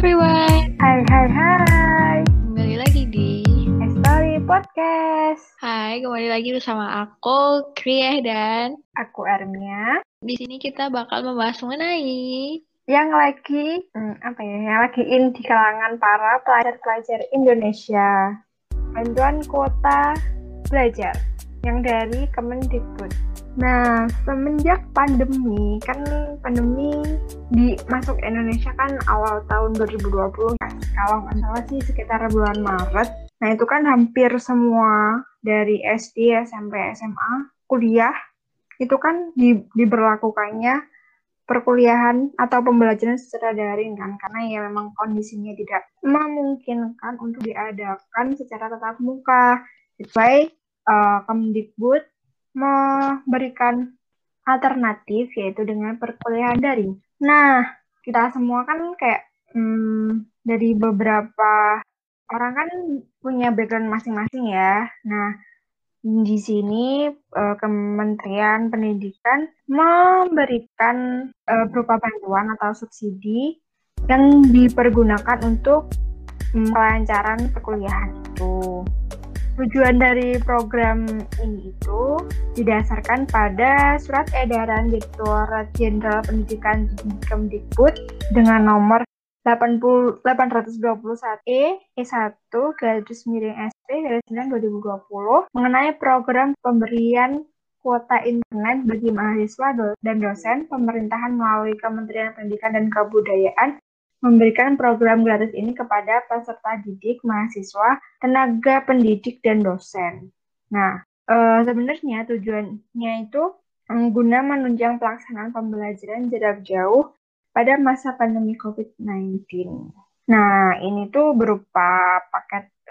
everyone. Hai. Kembali lagi di Esstori Podcast. Hai, kembali lagi bersama aku Kriah dan aku Armia. Di sini kita bakal membahas mengenai yang lagi in di kalangan para pelajar-pelajar Indonesia. Bantuan kuota belajar yang dari Kemendikbud. Nah, semenjak pandemi di masuk Indonesia kan awal tahun 2020 kan, kalau nggak salah sih sekitar bulan Maret. Nah, itu kan hampir semua dari SD, SMP, SMA, kuliah, itu kan diberlakukannya perkuliahan atau pembelajaran secara daring kan, karena ya memang kondisinya tidak memungkinkan untuk diadakan secara tatap muka. That's why Kemdikbud memberikan alternatif yaitu dengan perkuliahan daring. Nah, kita semua kan kayak dari beberapa orang kan punya background masing-masing ya. Nah, di sini Kementerian Pendidikan memberikan berupa bantuan atau subsidi yang dipergunakan untuk pelancaran perkuliahan itu. Tujuan dari program ini itu didasarkan pada Surat Edaran Direktorat Jenderal Pendidikan Kemdikbud dengan nomor 881/E1/SP/9/2020 mengenai program pemberian kuota internet bagi mahasiswa dan dosen. Pemerintahan melalui Kementerian Pendidikan dan Kebudayaan memberikan program gratis ini kepada peserta didik, mahasiswa, tenaga pendidik, dan dosen. Nah, sebenarnya tujuannya itu guna menunjang pelaksanaan pembelajaran jarak jauh pada masa pandemi COVID-19. Nah, ini tuh berupa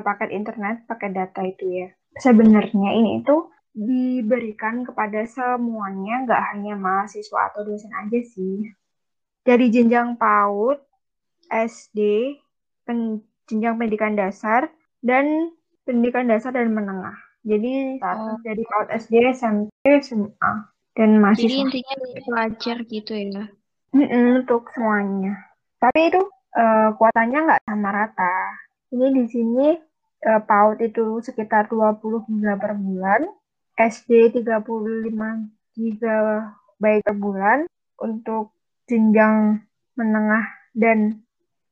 paket internet, paket data itu ya. Sebenarnya ini itu diberikan kepada semuanya, nggak hanya mahasiswa atau dosen aja sih. Dari jenjang PAUD, SD, jenjang pendidikan dasar, dan pendidikan dasar dan menengah. Jadi, dari PAUD SD, SMP, SMA, dan mahasiswa. Jadi, intinya pelajar gitu ya? Untuk semuanya. Tapi itu kuotanya nggak sama rata. Ini di sini PAUD itu sekitar 20 GB per bulan, SD 35 GB per bulan, untuk jenjang menengah dan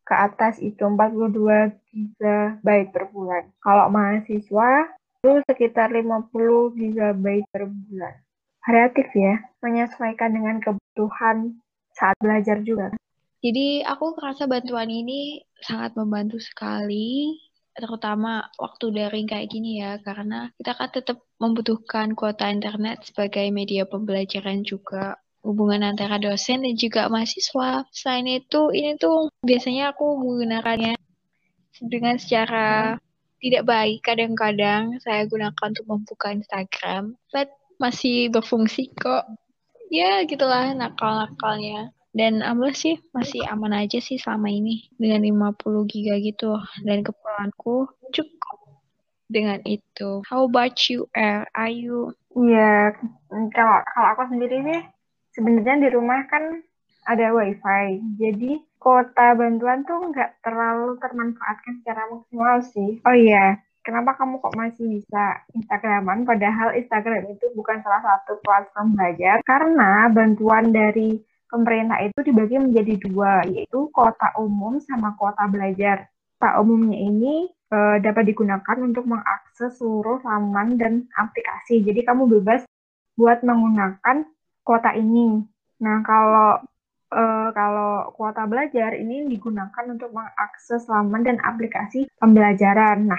ke atas itu 42 GB per bulan. Kalau mahasiswa itu sekitar 50 GB per bulan. Variatif ya, menyesuaikan dengan kebutuhan saat belajar juga. Jadi aku merasa bantuan ini sangat membantu sekali, terutama waktu daring kayak gini ya, karena kita kan tetap membutuhkan kuota internet sebagai media pembelajaran juga. Hubungan antara dosen dan juga mahasiswa. Selain itu, ini tuh biasanya aku menggunakannya dengan secara tidak baik. Kadang-kadang saya gunakan untuk membuka Instagram, but masih berfungsi kok. Ya, gitulah nakal-nakalnya. Dan alhamdulillah sih, masih aman aja sih selama ini dengan 50 giga gitu. Dan keperluanku cukup dengan itu. How about you, El? Are you? Ya, kalau aku sendiri sih, sebenarnya di rumah kan ada wifi, jadi kuota bantuan tuh nggak terlalu termanfaatkan secara maksimal sih. Oh iya, kenapa kamu kok masih bisa Instagraman? Padahal Instagram itu bukan salah satu platform belajar, karena bantuan dari pemerintah itu dibagi menjadi dua, yaitu kuota umum sama kuota belajar. Kuota umumnya ini dapat digunakan untuk mengakses seluruh laman dan aplikasi, jadi kamu bebas buat menggunakan kuota ini. Nah, kalau kuota belajar ini digunakan untuk mengakses laman dan aplikasi pembelajaran. Nah,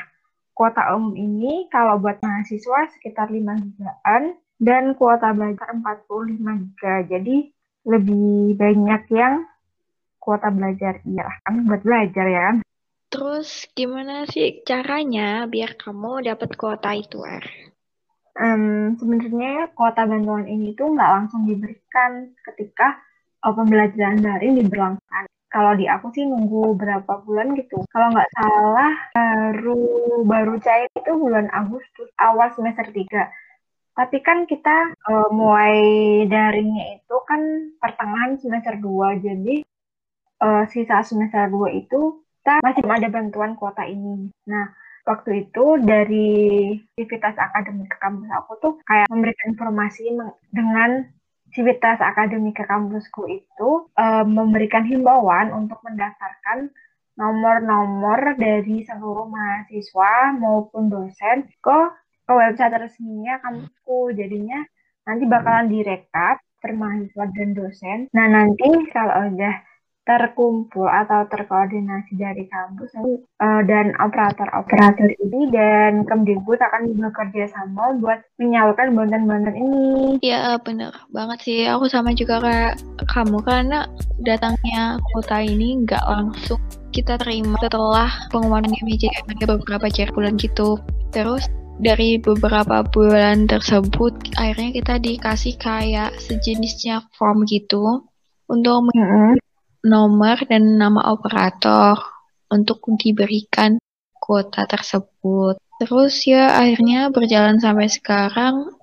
kuota umum ini kalau buat mahasiswa sekitar 5 gigaan dan kuota belajar 45 giga. Jadi lebih banyak yang kuota belajar, iyalah kan buat belajar ya. Terus gimana sih caranya biar kamu dapat kuota itu, sebenarnya kuota bantuan ini tuh nggak langsung diberikan ketika pembelajaran daring diberlakukan. Kalau di aku sih nunggu berapa bulan gitu. Kalau nggak salah baru cair itu bulan Agustus awal semester 3. Tapi kan kita mulai daringnya itu kan pertengahan semester 2. Jadi si saat semester 2 itu kita masih ada bantuan kuota ini. Nah, waktu itu dari aktivitas akademik ke kampus aku tuh kayak memberikan informasi dengan aktivitas akademik ke kampusku itu memberikan himbauan untuk mendaftarkan nomor-nomor dari seluruh mahasiswa maupun dosen ke website resminya kampusku. Jadinya nanti bakalan direkap per mahasiswa dan dosen. Nah, nanti kalau udah terkumpul atau terkoordinasi dari kampus dan operator-operator ini dan Kemdikbud akan bekerja sama buat menyalurkan bantuan-bantuan ini. Iya, bener banget sih. Aku sama juga kayak kamu, karena datangnya kuota ini nggak langsung kita terima setelah pengumuman MJM beberapa bulan gitu. Terus dari beberapa bulan tersebut akhirnya kita dikasih kayak sejenisnya form gitu untuk nomor dan nama operator untuk diberikan kuota tersebut. Terus ya akhirnya berjalan sampai sekarang,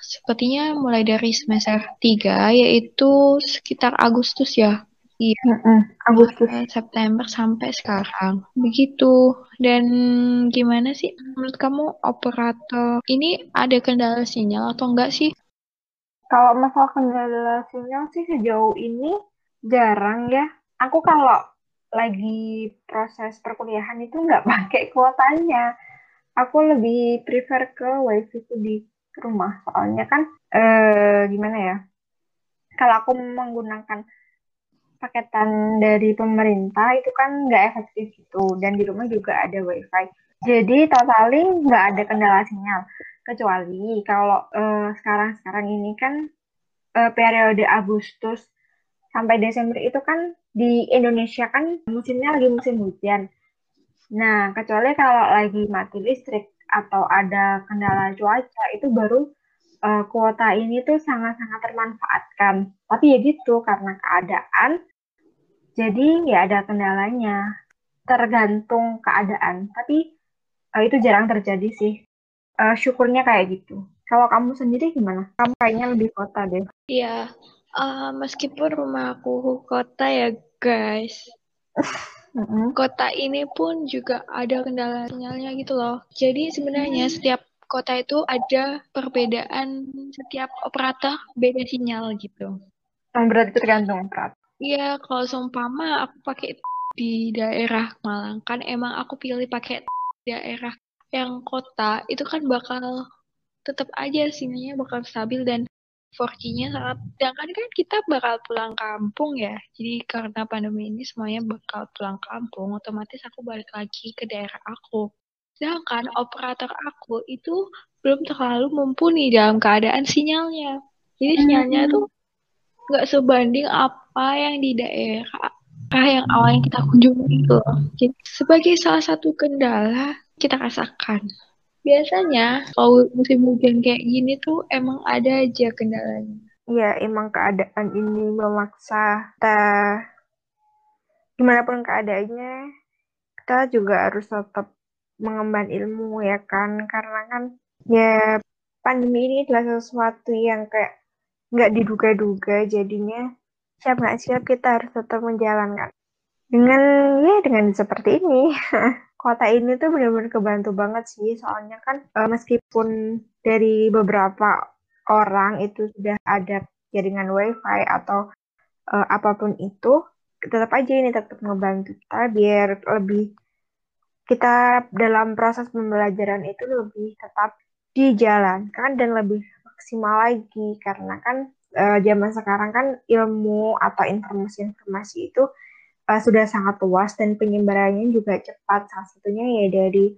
sepertinya mulai dari semester 3, yaitu sekitar Agustus ya. Iya, Agustus. September sampai sekarang. Begitu. Dan gimana sih menurut kamu operator ini ada kendala sinyal atau enggak sih? Kalau masalah kendala sinyal sih sejauh ini jarang ya. Aku kalau lagi proses perkuliahan itu nggak pakai kuotanya. Aku lebih prefer ke wifi itu di rumah. Soalnya kan gimana ya? Kalau aku menggunakan paketan dari pemerintah itu kan nggak efektif gitu. Dan di rumah juga ada wifi. Jadi totalnya nggak ada kendala sinyal. Kecuali kalau sekarang ini kan periode Agustus sampai Desember itu kan di Indonesia kan musimnya lagi musim hujan. Nah, kecuali kalau lagi mati listrik atau ada kendala cuaca itu baru kuota ini tuh sangat-sangat termanfaatkan. Tapi ya gitu, karena keadaan jadi ya ada kendalanya. Tergantung keadaan. Tapi itu jarang terjadi sih. Syukurnya kayak gitu. Kalau kamu sendiri gimana? Kamu kayaknya lebih kuota deh. Iya. Meskipun rumah aku kota ya guys, kota ini pun juga ada kendala sinyalnya gitu loh. Jadi sebenarnya setiap kota itu ada perbedaan, setiap operator beda sinyal gitu. Berarti tergantung operator. Iya, kalau seumpama aku pakai di daerah Malang kan emang aku pilih pakai daerah yang kota itu kan bakal tetap aja sinyalnya bakal stabil dan 4G-nya sangat, sedangkan kan kita bakal pulang kampung ya. Jadi karena pandemi ini semuanya bakal pulang kampung, otomatis aku balik lagi ke daerah aku. Sedangkan operator aku itu belum terlalu mumpuni dalam keadaan sinyalnya. Jadi sinyalnya tuh nggak sebanding apa yang di daerah yang awalnya kita kunjungi itu. Jadi sebagai salah satu kendala kita rasakan. Biasanya kalau musim hujan kayak gini tuh emang ada aja kendalanya. Iya, emang keadaan ini memaksa kita, gimana pun keadaannya, kita juga harus tetap mengemban ilmu ya kan. Karena kan ya pandemi ini adalah sesuatu yang kayak nggak diduga-duga, jadinya siap nggak siap kita harus tetap menjalankan. Dengan seperti ini. Kota ini tuh benar-benar kebantu banget sih, soalnya kan meskipun dari beberapa orang itu sudah ada jaringan wifi atau apapun itu, tetap aja ini tetap ngebantu kita biar lebih kita dalam proses pembelajaran itu lebih tetap dijalankan dan lebih maksimal lagi. Karena kan zaman sekarang kan ilmu atau informasi-informasi itu sudah sangat luas dan penyebarannya juga cepat. Salah satunya ya dari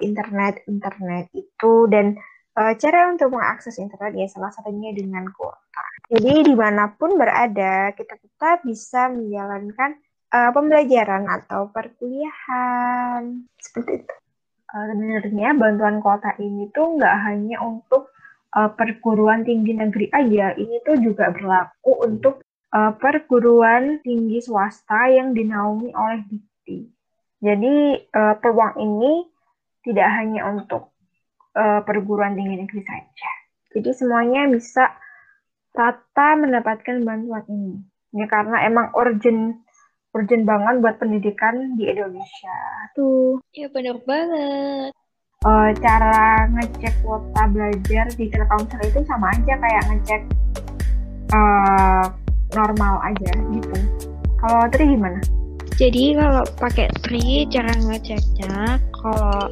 internet itu dan cara untuk mengakses internet ya salah satunya dengan kuota. Jadi dimanapun berada kita tetap bisa menjalankan pembelajaran atau perkuliahan seperti itu. Sebenarnya bantuan kuota ini tuh nggak hanya untuk perguruan tinggi negeri aja, ini tuh juga berlaku untuk perguruan tinggi swasta yang dinaungi oleh Dikti. Jadi peluang ini tidak hanya untuk perguruan tinggi negeri saja. Jadi semuanya bisa rata mendapatkan bantuan ini. Ya, karena emang urgent berjembangan buat pendidikan di Indonesia tuh. Iya benar banget. Cara ngecek kuota belajar di telekomsel itu sama aja kayak ngecek normal aja gitu. Kalau Tri gimana? Jadi kalau pakai Tri cara ngeceknya kalau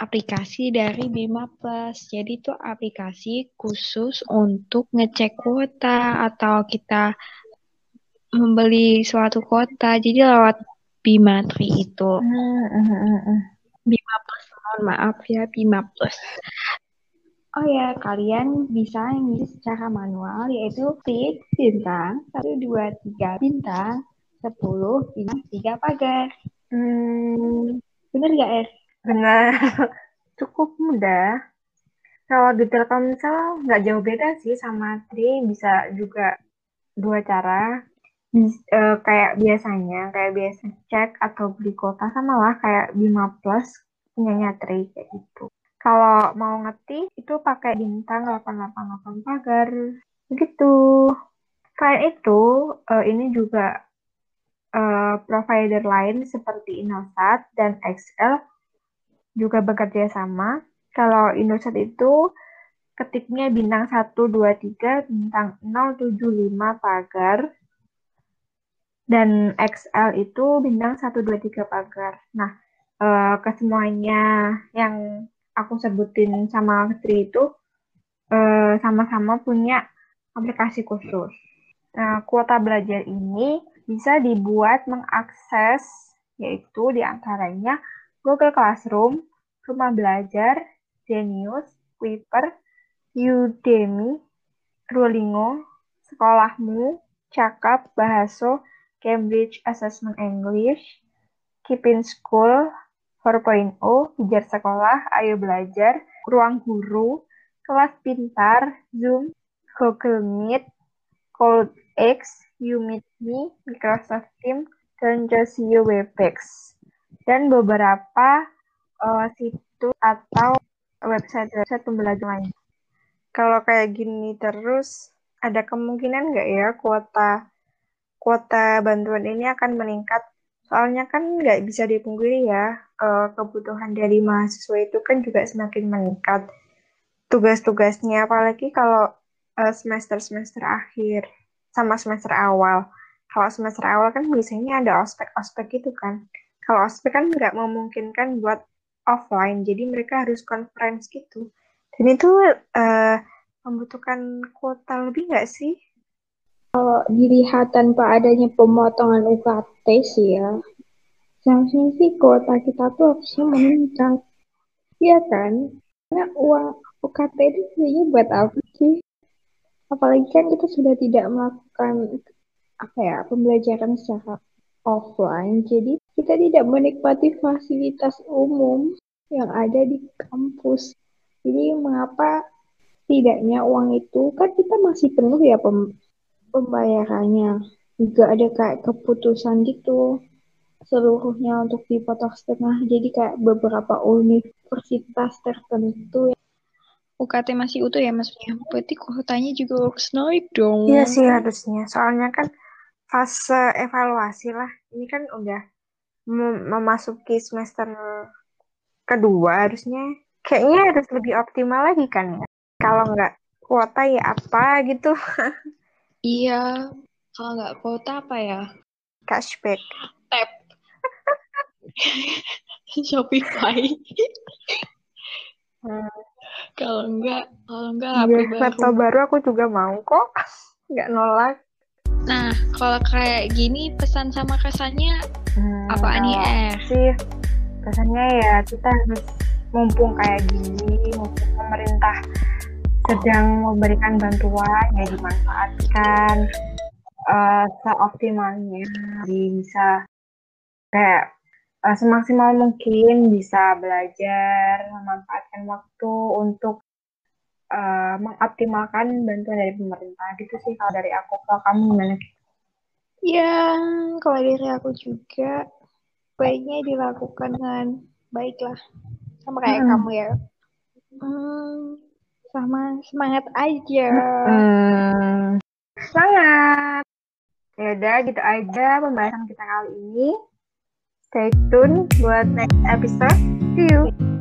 aplikasi dari Bima Plus. Jadi itu aplikasi khusus untuk ngecek kuota atau kita membeli suatu kuota. Jadi lewat Bima Tri itu. Bima Plus, mohon maaf ya, Bima Plus. Oh ya, kalian bisa ngisi secara manual yaitu klik bintang 123 bintang 10 bintang 3 pagar. Bener gak, Es? Benar, cukup mudah. Kalau di Telkomsel nggak jauh beda sih sama Tri, bisa juga dua cara. Kayak biasa cek atau beli kuota sama lah kayak Bima Plus punyanya Tri kayak gitu. Kalau mau ngetik itu pakai bintang 888 pagar begitu. Selain itu ini juga provider lain seperti Indosat dan XL juga bekerja sama. Kalau Indosat itu ketiknya bintang 123 bintang 075 pagar dan XL itu bintang 123 pagar. Nah, kesemuanya yang aku sebutin sama Tri itu sama-sama punya aplikasi khusus. Nah, kuota belajar ini bisa dibuat mengakses yaitu diantaranya Google Classroom, Rumah Belajar, Genius, Quipper, Udemy, Rulingo, Sekolahmu, Cakap, Bahasa, Cambridge Assessment English, Keepin School, 4.0, Pijar Sekolah, Ayo Belajar, Ruang Guru, Kelas Pintar, Zoom, Google Meet, Codex, You Meet Me, Microsoft Teams, dan Webex. Dan beberapa situs atau website pembelajaran lain. Kalau kayak gini terus, ada kemungkinan nggak ya kuota bantuan ini akan meningkat? Soalnya kan nggak bisa dipungkiri ya, kebutuhan dari mahasiswa itu kan juga semakin meningkat tugas-tugasnya, apalagi kalau semester-semester akhir sama semester awal. Kalau semester awal kan biasanya ada ospek-ospek gitu kan. Kalau ospek kan nggak memungkinkan buat offline, jadi mereka harus conference gitu. Dan itu membutuhkan kuota lebih nggak sih? Kalau dilihat tanpa adanya pemotongan UKT sih ya, seharusnya sih kuota kita tuh harusnya meningkat. Iya kan? Karena uang UKT itu sebenarnya buat apa sih? Apalagi kan kita sudah tidak melakukan pembelajaran secara offline, jadi kita tidak menikmati fasilitas umum yang ada di kampus. Jadi mengapa tidaknya uang itu, kan kita masih penuh ya pembayarannya. Juga ada kayak keputusan gitu, seluruhnya untuk dipotong setengah. Jadi kayak beberapa universitas tertentu. UKT masih utuh ya maksudnya? Berarti kuotanya juga harus naik dong. Iya sih harusnya, soalnya kan fase evaluasi lah. Ini kan udah memasuki semester kedua, harusnya kayaknya harus lebih optimal lagi kan ya. Kalau nggak kuota ya apa gitu. Iya, kalau nggak kuota apa ya? Cashback. Tap. ShopeePay. Kalau nggak laptop baru aku juga mau kok. Nggak nolak. Nah, kalau kayak gini pesan sama kesannya apaan ya? Kesannya ya kita harus mumpung kayak gini, mumpung pemerintah sedang memberikan bantuan ya dimanfaatkan seoptimalnya. Jadi bisa kayak semaksimal mungkin bisa belajar, memanfaatkan waktu untuk mengoptimalkan bantuan dari pemerintah gitu sih kalau dari aku. Kalau kamu gimana? Ya, kalau dari aku juga baiknya dilakukan dengan baiklah sama kayak kamu ya. Sama semangat aja. Semangat. Ya udah, gitu aja pembahasan kita kali ini. Stay tune buat next episode. See you.